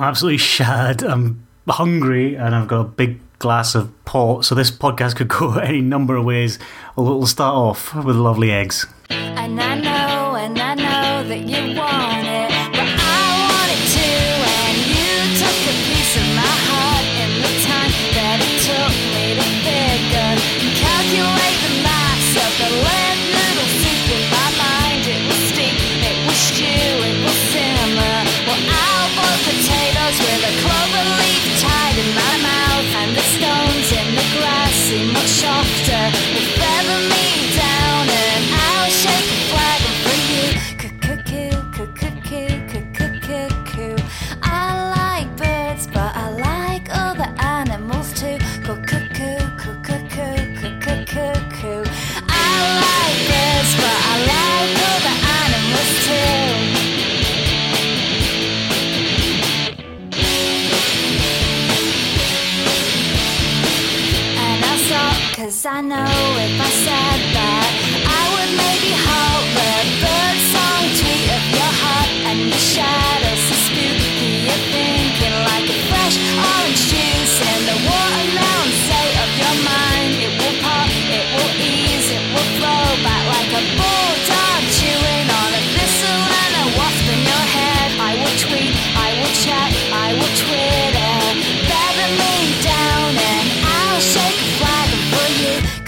I'm absolutely shattered. I'm hungry and I've got a big glass of port, so this podcast could go any number of ways. Although we'll start off with Lovely Eggs. And I know that you want it. I know if I said that I would maybe halt the bird song tweet of your heart and your shadows so spooky. You're thinking like a fresh orange juice in the watermelon state of your mind. It will pop, it will ease, it will flow back like a bulldog chewing on a thistle and a wasp in your head. I will tweet, I will chat, I will Twitter. Feather me down and I'll shake a flag.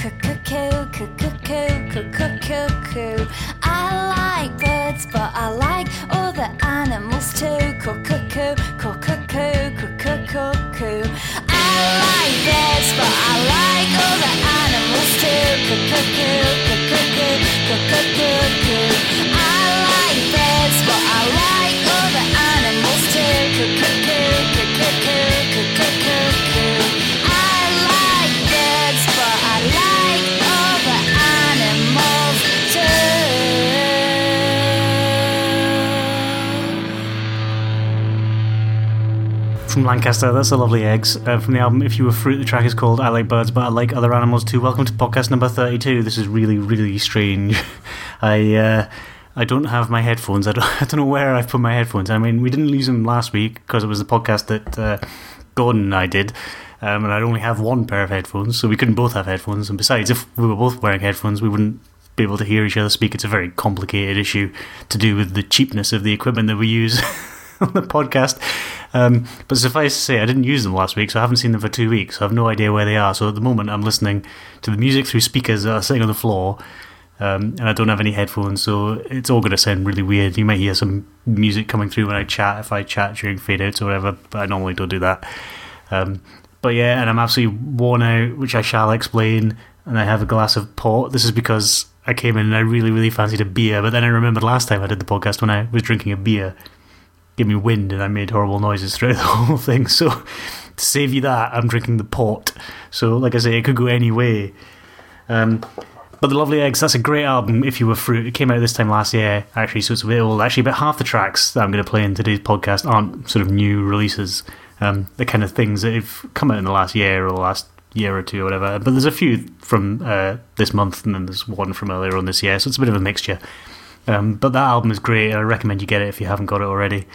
Cuckoo, cuckoo, cuckoo, cuckoo. I like birds, but I like other animals too. Cuckoo, cuckoo, cuckoo, cuckoo. I like birds, but I like other animals too. Cuckoo, cuckoo, cuckoo. I like birds, but I like other animals too. Cuckoo, cuckoo, cuckoo. From Lancaster, that's The Lovely Eggs. From the album If You Were Fruit, the track is called I Like Birds But I Like Other Animals Too. Welcome to podcast number 32. This is really, really strange. I don't have my headphones. I don't know where I've put my headphones. I mean, we didn't lose them last week because it was the podcast that Gordon and I did, and I'd only have one pair of headphones, so we couldn't both have headphones. And besides, if we were both wearing headphones, we wouldn't be able to hear each other speak. It's a very complicated issue to do with the cheapness of the equipment that we use on the podcast, but suffice to say I didn't use them last week, so I haven't seen them for 2 weeks, so I have no idea where they are. So at the moment I'm listening to the music through speakers that are sitting on the floor, and I don't have any headphones, so it's all going to sound really weird. You might hear some music coming through when I chat, if I chat during fade outs or whatever, but I normally don't do that. But yeah, and I'm absolutely worn out, which I shall explain, and I have a glass of port. This is because I came in and I really, really fancied a beer, but then I remembered last time I did the podcast when I was drinking a beer, gave me wind and I made horrible noises throughout the whole thing. So to save you that, I'm drinking the port. So like I say, it could go any way. But The Lovely Eggs, that's a great album, If You Were Fruit. It came out this time last year, actually, so it's a bit old. Actually, about half the tracks that I'm going to play in today's podcast aren't sort of new releases. The kind of things that have come out in the last year or the last year or two or whatever. But there's a few from this month, and then there's one from earlier on this year. So it's a bit of a mixture. But that album is great, and I recommend you get it if you haven't got it already,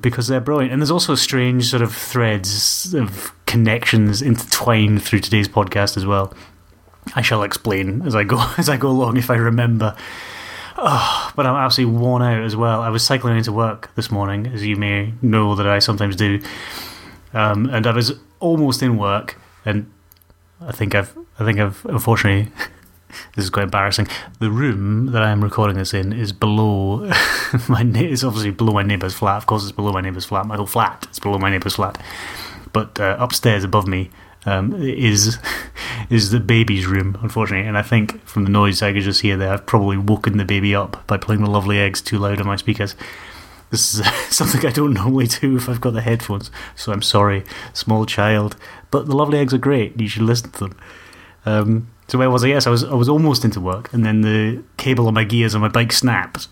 because they're brilliant. And there's also strange sort of threads of connections intertwined through today's podcast as well. I shall explain as I go along if I remember. Oh, but I'm absolutely worn out as well. I was cycling into work this morning, as you may know that I sometimes do, and I was almost in work, and I think I've unfortunately. This is quite embarrassing. The room that I am recording this in is below it's obviously below my neighbour's flat. Of course, it's below my neighbour's flat. My whole flat is below my neighbour's flat. But upstairs above me is the baby's room, unfortunately. And I think from the noise I could just hear there, I've probably woken the baby up by playing The Lovely Eggs too loud on my speakers. This is something I don't normally do if I've got the headphones. So I'm sorry, small child. But The Lovely Eggs are great. You should listen to them. So where was I? Yes, I was almost into work, and then the cable on my gears on my bike snapped.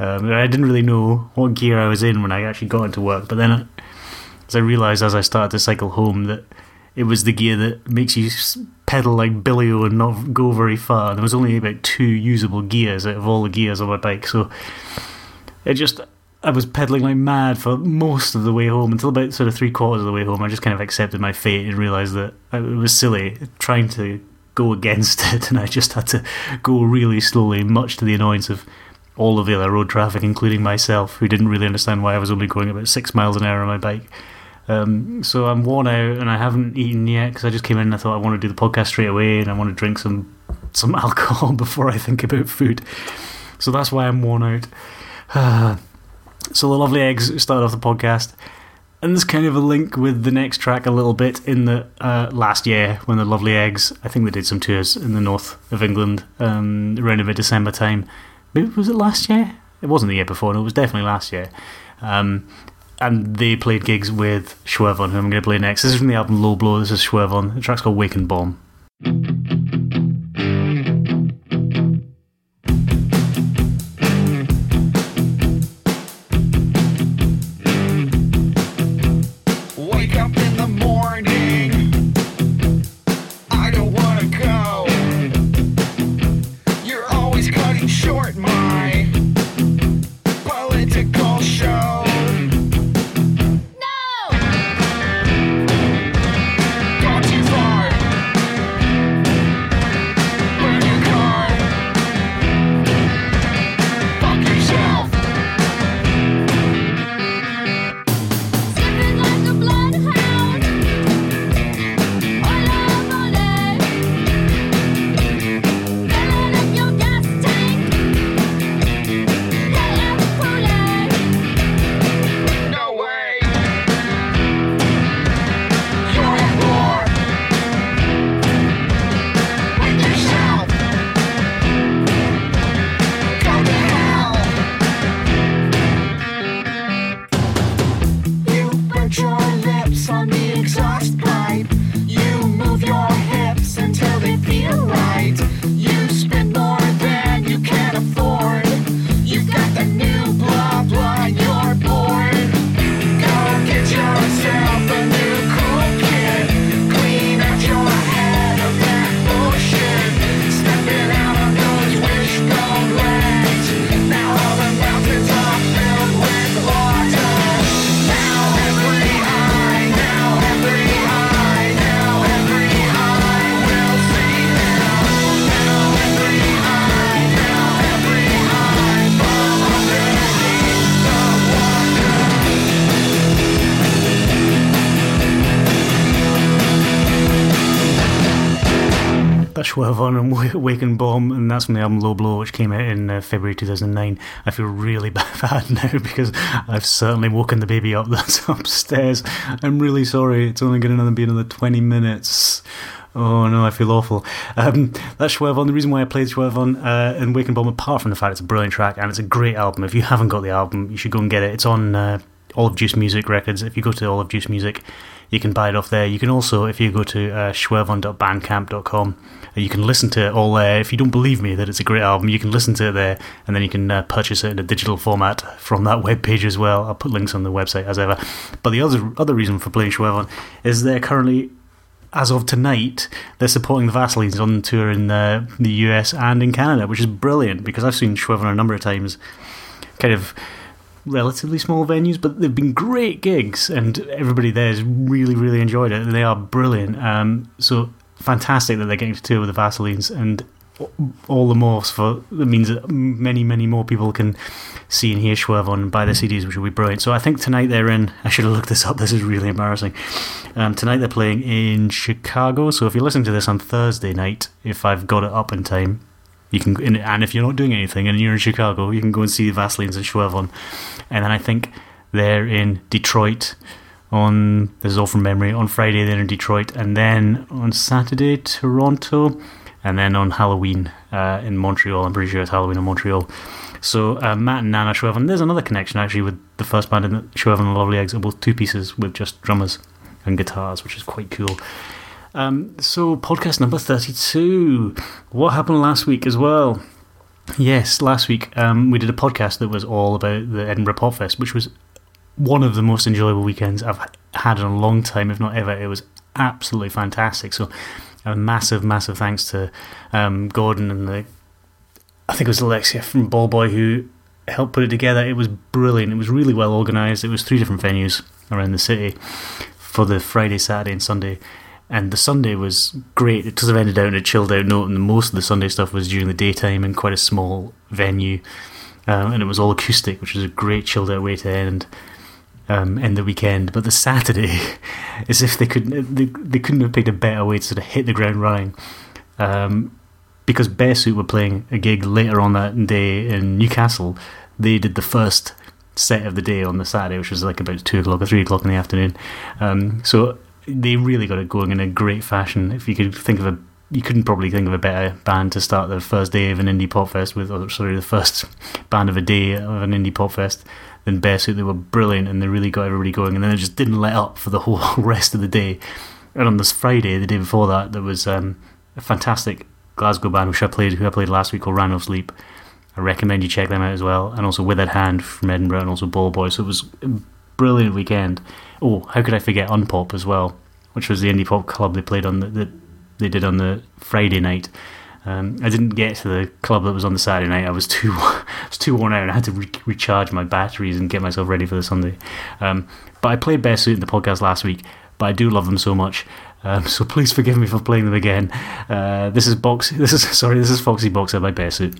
I didn't really know what gear I was in when I actually got into work, but then as I realised as I started to cycle home that it was the gear that makes you pedal like Billy-O and not go very far. There was only about two usable gears out of all the gears on my bike, so it just I was pedalling like mad for most of the way home, until about sort of three-quarters of the way home. I just kind of accepted my fate and realised that it was silly trying to go against it, and I just had to go really slowly, much to the annoyance of all of the other road traffic, including myself, who didn't really understand why I was only going about 6 miles an hour on my bike. So I'm worn out and I haven't eaten yet because I just came in and I thought I want to do the podcast straight away and I want to drink some alcohol before I think about food. So that's why I'm worn out. So The Lovely Eggs started off the podcast, and there's kind of a link with the next track a little bit in the last year when The Lovely Eggs, I think they did some tours in the north of England around about December time. Maybe, was it last year? It wasn't the year before, no, it was definitely last year. And they played gigs with Schwervon, who I'm going to play next. This is from the album Low Blow. This is Schwervon. The track's called Wake and Bomb. Schwervon and Wake and Bomb, and that's from the album Low Blow, which came out in February 2009. I feel really bad now because I've certainly woken the baby up that's upstairs. I'm really sorry. It's only going to be another 20 minutes. Oh no, I feel awful. That's Schwervon. The reason why I played Schwervon and Wake and Bomb, apart from the fact it's a brilliant track and it's a great album. If you haven't got the album, you should go and get it. It's on Olive Juice Music Records. If you go to Olive Juice Music, you can buy it off there. You can also, if you go to schwervon.bandcamp.com, you can listen to it all there. If you don't believe me that it's a great album, you can listen to it there, and then you can purchase it in a digital format from that webpage as well. I'll put links on the website as ever. But the other reason for playing Schwervon is they're currently, as of tonight, they're supporting the Vaselines on tour in the US and in Canada, which is brilliant because I've seen Schwervon a number of times, kind of relatively small venues, but they've been great gigs, and everybody there's really, really enjoyed it. They are brilliant. So fantastic that they're getting to tour with the Vaselines, and all the more for that means that many, many more people can see and hear Schwervon and buy their CDs, which will be brilliant. So I think tonight they're in. I should have looked this up. This is really embarrassing. Tonight they're playing in Chicago. So if you're listening to this on Thursday night, if I've got it up in time. You can, and if you're not doing anything and you're in Chicago, you can go and see the Vaselines and Schwervon. And then I think they're in Detroit on, this is all from memory, on Friday they're in Detroit, and then on Saturday Toronto, and then on Halloween in Montreal. I'm pretty sure it's Halloween in Montreal. So Matt and Nana Schwervon, there's another connection actually with the first band in the Schwervon and Lovely Eggs, are both two pieces with just drummers and guitars, which is quite cool. So podcast number 32. What happened last week as well? Yes, last week we did a podcast that was all about the Edinburgh Popfest, which was one of the most enjoyable weekends I've had in a long time, if not ever. It was absolutely fantastic. So a massive, massive thanks to Gordon and I think it was Alexia from Ball Boy, who helped put it together. It was brilliant. It was really well organised. It was 3 different venues around the city for the Friday, Saturday and Sunday. And the Sunday was great. It sort of ended out in a chilled out note, and most of the Sunday stuff was during the daytime in quite a small venue. And it was all acoustic, which was a great chilled out way to end the weekend. But the Saturday, as if they couldn't have picked a better way to sort of hit the ground running. Because Bearsuit were playing a gig later on that day in Newcastle, they did the first set of the day on the Saturday, which was like about 2 o'clock or 3 o'clock in the afternoon. So they really got it going in a great fashion. If you could think of you couldn't probably think of a better band to start the first day of an indie pop fest with, the first band of a day of an indie pop fest than Bearsuit. They were brilliant and they really got everybody going, and then it just didn't let up for the whole rest of the day. And on this Friday, the day before that, there was a fantastic Glasgow band who I played last week called Randolph's Leap. I recommend you check them out as well, and also Withered Hand from Edinburgh and also Ball Boy. So it was a brilliant weekend. Oh, how could I forget Unpop as well, which was the indie pop club they played on they did on the Friday night. I didn't get to the club that was on the Saturday night. I was too worn out, and I had to recharge my batteries and get myself ready for the Sunday. But I played Bearsuit in the podcast last week, but I do love them so much. So please forgive me for playing them again. This is Foxy Boxer by Bearsuit.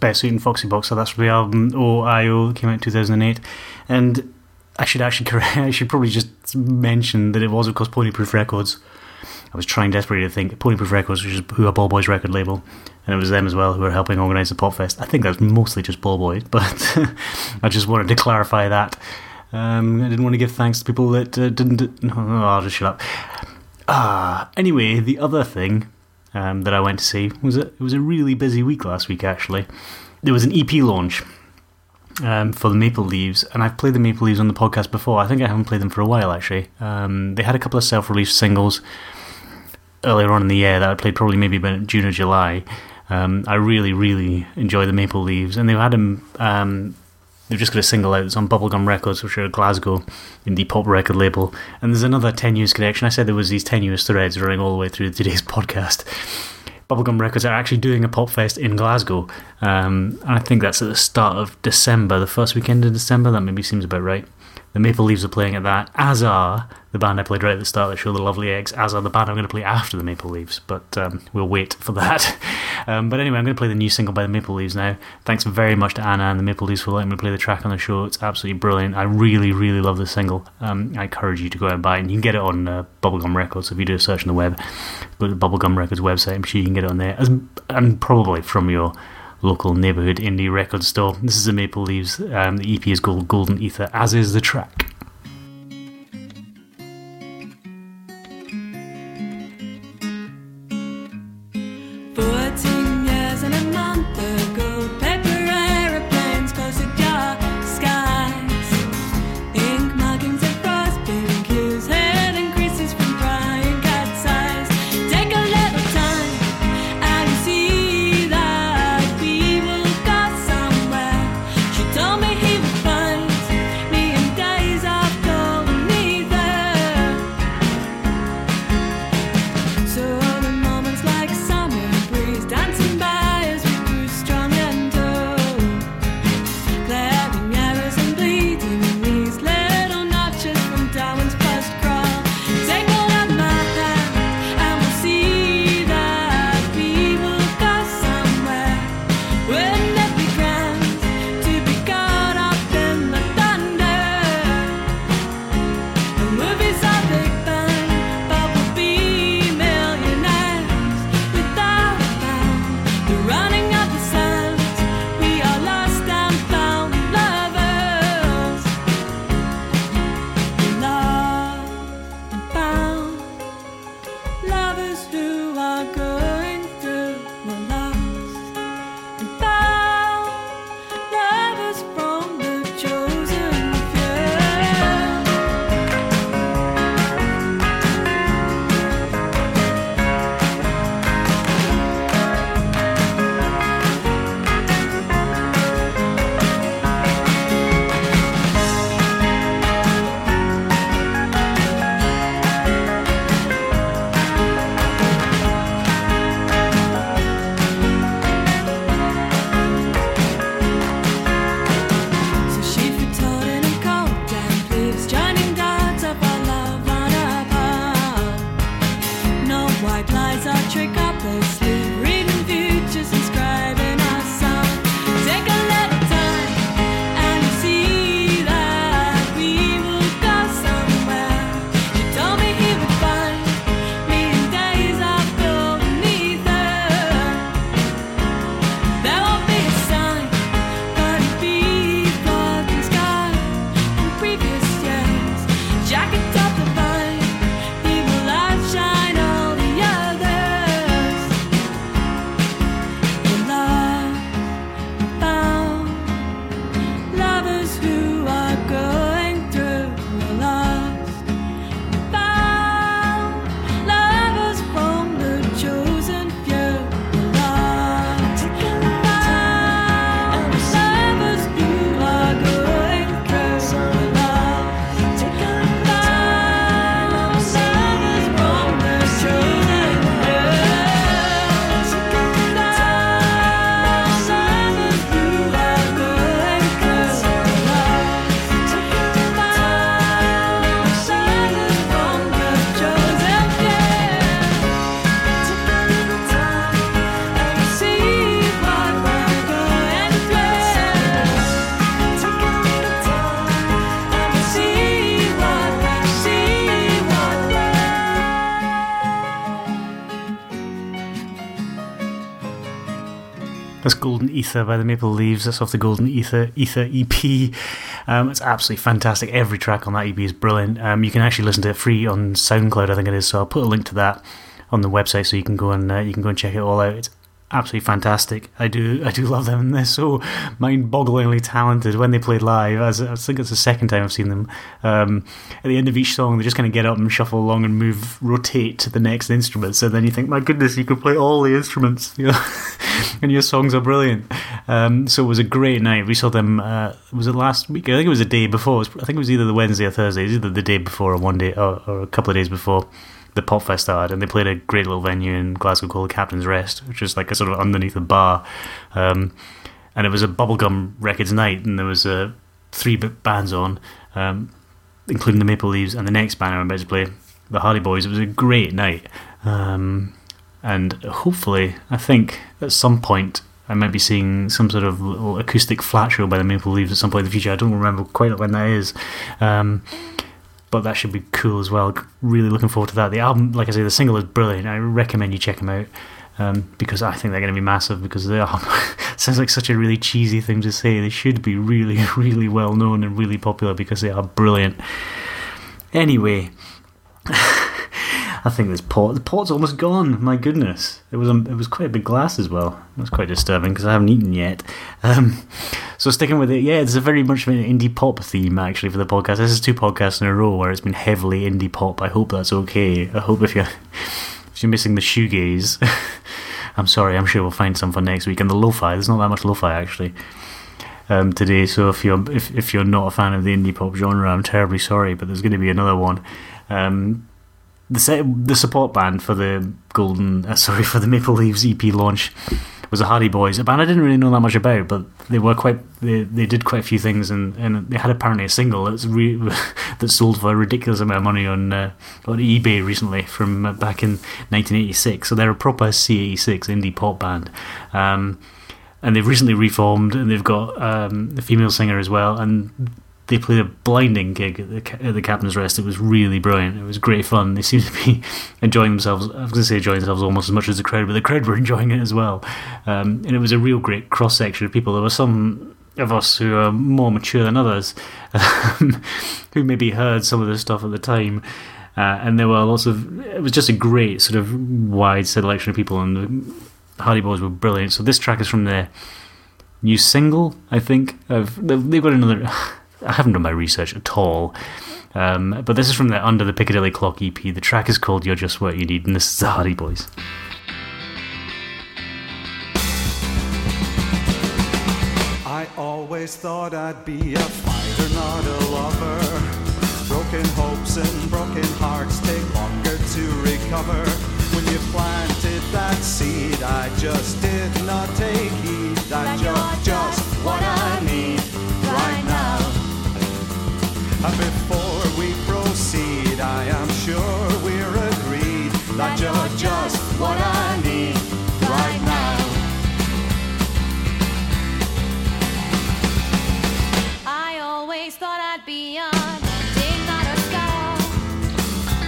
Bearsuit and Foxy Boxer. That's from the album O.I.O. that came out in 2008, and I should probably just mention that it was, of course, Pony Proof Records. I was trying desperately to think Pony Proof Records, which is who are Ball Boy's record label, and it was them as well who were helping organise the Popfest. I think that's mostly just Ball Boy, but I just wanted to clarify that. I didn't want to give thanks to people that didn't. No, I'll just shut up. Anyway, the other thing that I went to see was it was a really busy week last week, actually. There was an EP launch for The Maple Leaves, and I've played The Maple Leaves on the podcast before. I think I haven't played them for a while, actually. They had a couple of self-released singles earlier on in the year that I played probably maybe about June or July. I really, really enjoy The Maple Leaves, and they've just got a single out that's on Bubblegum Records, which are a Glasgow indie pop record label. And there's another tenuous connection. I said there was these tenuous threads running all the way through today's podcast. Bubblegum Records are actually doing a Popfest in Glasgow. And I think that's at the start of December, the first weekend of December. That maybe seems about right. The Maple Leaves are playing at that, as are the band I played right at the start of the show, The Lovely Eggs, as are the band I'm going to play after The Maple Leaves, but we'll wait for that. But anyway, I'm going to play the new single by The Maple Leaves now. Thanks very much to Anna and The Maple Leaves for letting me play the track on the show. It's absolutely brilliant. I really, really love this single. I encourage you to go out and buy it, and you can get it on Bubblegum Records. If you do a search on the web, go to the Bubblegum Records website, I'm sure you can get it on there, and probably from your local neighbourhood indie record store. This is The Maple Leaves. The EP is called Golden Ether, as is the track. Golden Ether by The Maple Leaves. That's off the Golden Ether EP. It's absolutely fantastic. Every track on that EP is brilliant. You can actually listen to it free on SoundCloud, I think it is. So I'll put a link to that on the website so you can go and check it all out. It's absolutely fantastic. I do love them. They're so mind-bogglingly talented when they played live. I think it's the second time I've seen them. At the end of each song, they just kind of get up and shuffle along and rotate to the next instrument. So then you think, my goodness, you can play all the instruments, you know, and your songs are brilliant. So it was a great night. We saw them. Was it last week? I think it was the day before. I think it was either the Wednesday or Thursday. It was either the day before or one day or a couple of days before. the Popfest ad, and they played a great little venue in Glasgow called Captain's Rest, which is like a sort of underneath a bar, and it was a Bubblegum Records night, and there was three bands on, including the Maple Leaves, and the next band I remember to play, the Hardy Boys. It was a great night, and hopefully, I think at some point I might be seeing some sort of little acoustic flat show by the Maple Leaves at some point in the future. I don't remember quite when that is, but that should be cool as well. Really looking forward to that. The album, like I say, the single is brilliant. I recommend you check them out, because I think they're going to be massive, because they are. Sounds like such a really cheesy thing to say. They should be really, really well known and really popular, because they are brilliant. Anyway, I think this pot, the pot's almost gone. My goodness, it was quite a big glass as well. That's quite disturbing, because I haven't eaten yet. So sticking with it, yeah, it's a very much of an indie pop theme actually for the podcast. This is two podcasts in a row where it's been heavily indie pop. I hope that's okay. I hope if you're missing the shoegaze, I'm sorry. I'm sure we'll find some for next week. And the lo-fi, there's not that much lo-fi actually today. So if you're not a fan of the indie pop genre, I'm terribly sorry, but there's going to be another one. The support band for the for the Maple Leaves EP launch was the Hardy Boys, a band I didn't really know that much about, but they did quite a few things, and they had apparently a single that sold for a ridiculous amount of money on eBay recently from back in 1986. So they're a proper C86 indie pop band, and they've recently reformed, and they've got a female singer as well, and they played a blinding gig at the Captain's Rest. It was really brilliant. It was great fun. They seemed to be enjoying themselves. I was going to say enjoying themselves almost as much as the crowd, but the crowd were enjoying it as well. And it was a real great cross-section of people. There were some of us who are more mature than others, who maybe heard some of this stuff at the time. And there were lots of... It was just a great sort of wide selection of people, and the Hardy Boys were brilliant. So this track is from their new single, I think. They've got another... I haven't done my research at all, but this is from the Under the Piccadilly Clock EP. The track is called You're Just What You Need, and this is the Hardy Boys. I always thought I'd be a fighter, not a lover. Broken hopes and broken hearts take longer to recover. When you planted that seed, I just did not take heed that you're just what I need right now. And before we proceed, I am sure we're agreed that you're just what I need right now. I always thought I'd be a mountain, not a scowl,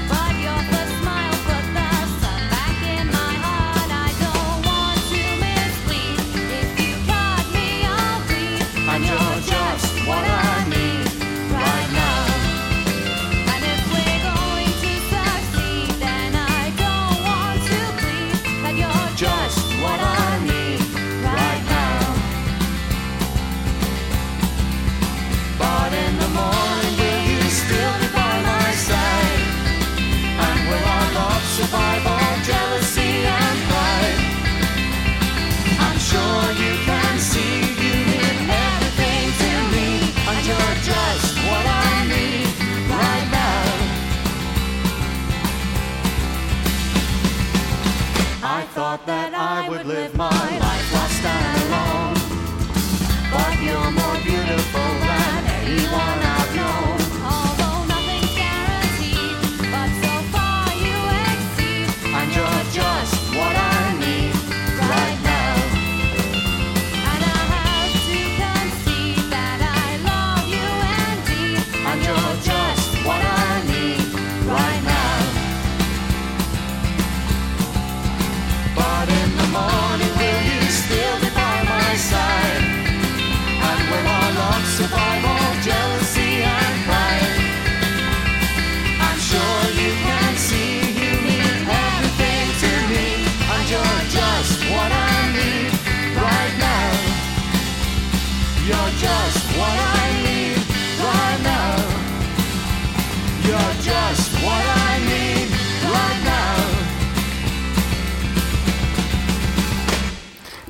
but you're the smile, but the sun back in my heart. I don't want to mislead. If you got me, I'll bleed. And you're just what I need. Thought that I would live my life lost and alone, but you're more beautiful than anyone I've known. Although nothing's guaranteed, but so far you exceed, and you're just what I need right now. And I have to concede that I love you indeed, and you're just what I need right now. But in the morning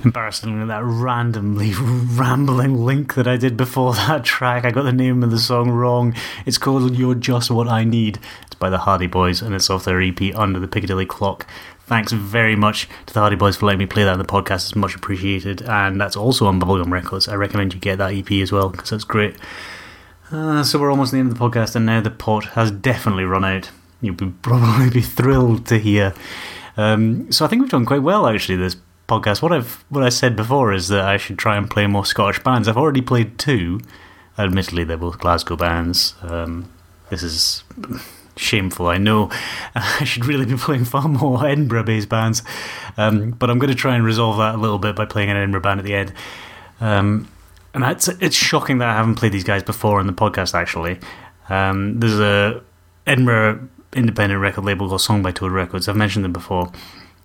embarrassing that randomly rambling link that I did before that track. I got the name of the song wrong. It's called You're Just What I Need. It's by the Hardy Boys, and it's off their EP Under the Piccadilly Clock. Thanks very much to the Hardy Boys for letting me play that on the podcast. It's much appreciated, and that's also on Bubblegum Records. I recommend you get that EP as well, because that's great. So we're almost at the end of the podcast, and now the pot has definitely run out. You'll probably be thrilled to hear. So I think we've done quite well, actually, this podcast. What I said before is that I should try and play more Scottish bands. I've already played two. Admittedly, they're both Glasgow bands. This is... shameful, I know. I should really be playing far more Edinburgh-based bands, but I'm going to try and resolve that a little bit by playing an Edinburgh band at the end. And it's shocking that I haven't played these guys before on the podcast, actually. There's a Edinburgh independent record label called Song by Toad Records. I've mentioned them before.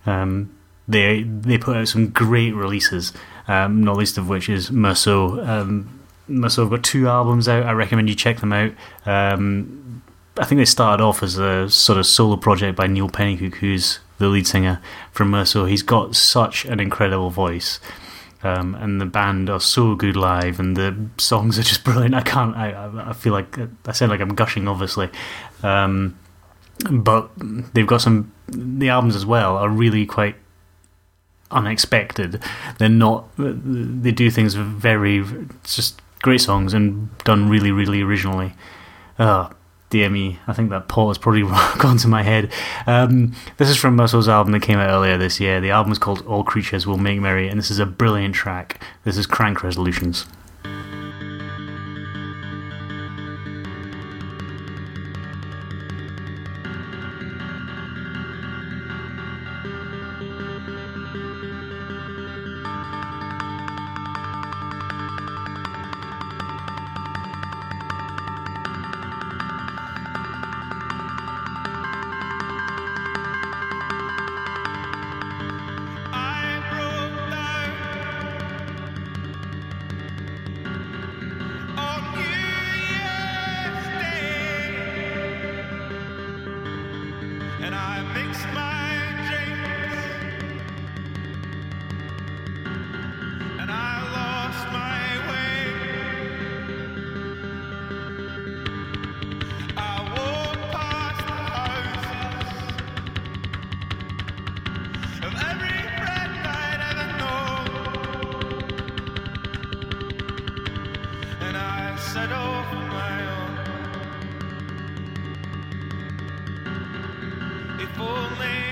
They put out some great releases, not least of which is Meursault. Meursault have got two albums out. I recommend you check them out. I think they started off as a sort of solo project by Neil Pennycook, who's the lead singer from Meursault. He's got such an incredible voice, and the band are so good live, and the songs are just brilliant. I feel like I sound like I'm gushing, obviously, but they've got some. The albums as well are really quite unexpected. They do things just great songs and done really, really originally. DME, I think that pot has probably gone to my head. This is from Meursault's album that came out earlier this year. The album is called All Creatures Will Make Merry, and this is a brilliant track. This is Crank Resolutions. If only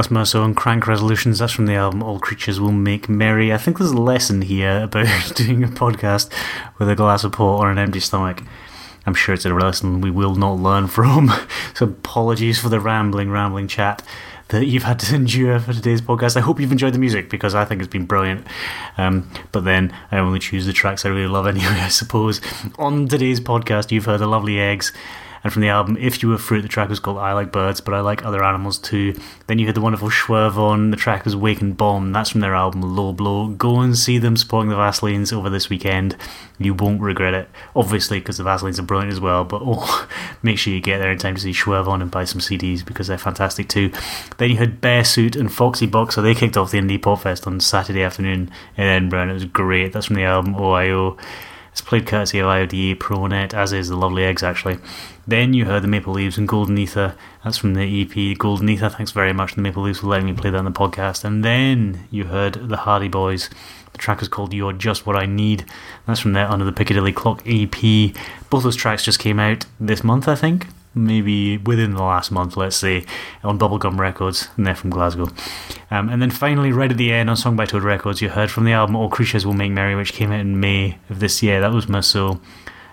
That's Meursault and Crank Resolutions. That's from the album All Creatures Will Make Merry. I think there's a lesson here about doing a podcast with a glass of port on an empty stomach. I'm sure it's a lesson we will not learn from. So apologies for the rambling chat that you've had to endure for today's podcast. I hope you've enjoyed the music, because I think it's been brilliant. But then I only choose the tracks I really love anyway, I suppose. On today's podcast, you've heard The Lovely Eggs, and from the album If You Were Fruit, the track was called I Like Birds, But I Like Other Animals Too. Then you heard the wonderful Schwervon, the track was Wake and Bomb. That's from their album Low Blow. Go and see them supporting the Vaselines over this weekend. You won't regret it, obviously, because the Vaselines are brilliant as well, but make sure you get there in time to see Schwervon and buy some CDs, because they're fantastic too. Then you heard Bearsuit and Foxy Boxer. They kicked off the Indie Popfest on Saturday afternoon in Edinburgh, and it was great. That's from the album O.I.O. It's played courtesy of IODA ProNet, as is The Lovely Eggs, actually. Then you heard The Maple Leaves and Golden Ether. That's from the EP Golden Ether. Thanks very much to The Maple Leaves for letting me play that on the podcast. And then you heard The Hardy Boys. The track is called You're Just What I Need. That's from their Under the Piccadilly Clock EP. Both those tracks just came out this month, I think. Maybe within the last month, let's say, on Bubblegum Records, and they're from Glasgow. And then finally, right at the end, on Song by Toad Records, you heard from the album All Creatures Will Make Merry, which came out in May of this year. That was Meursault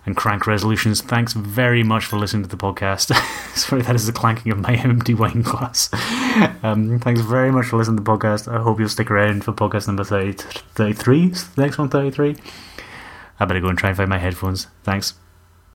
and Crank Resolutions. Thanks very much for listening to the podcast. Sorry, that is the clanking of my empty wine glass. Thanks very much for listening to the podcast. I hope you'll stick around for podcast number 33. Is the next one 33? I better go and try and find my headphones. Thanks.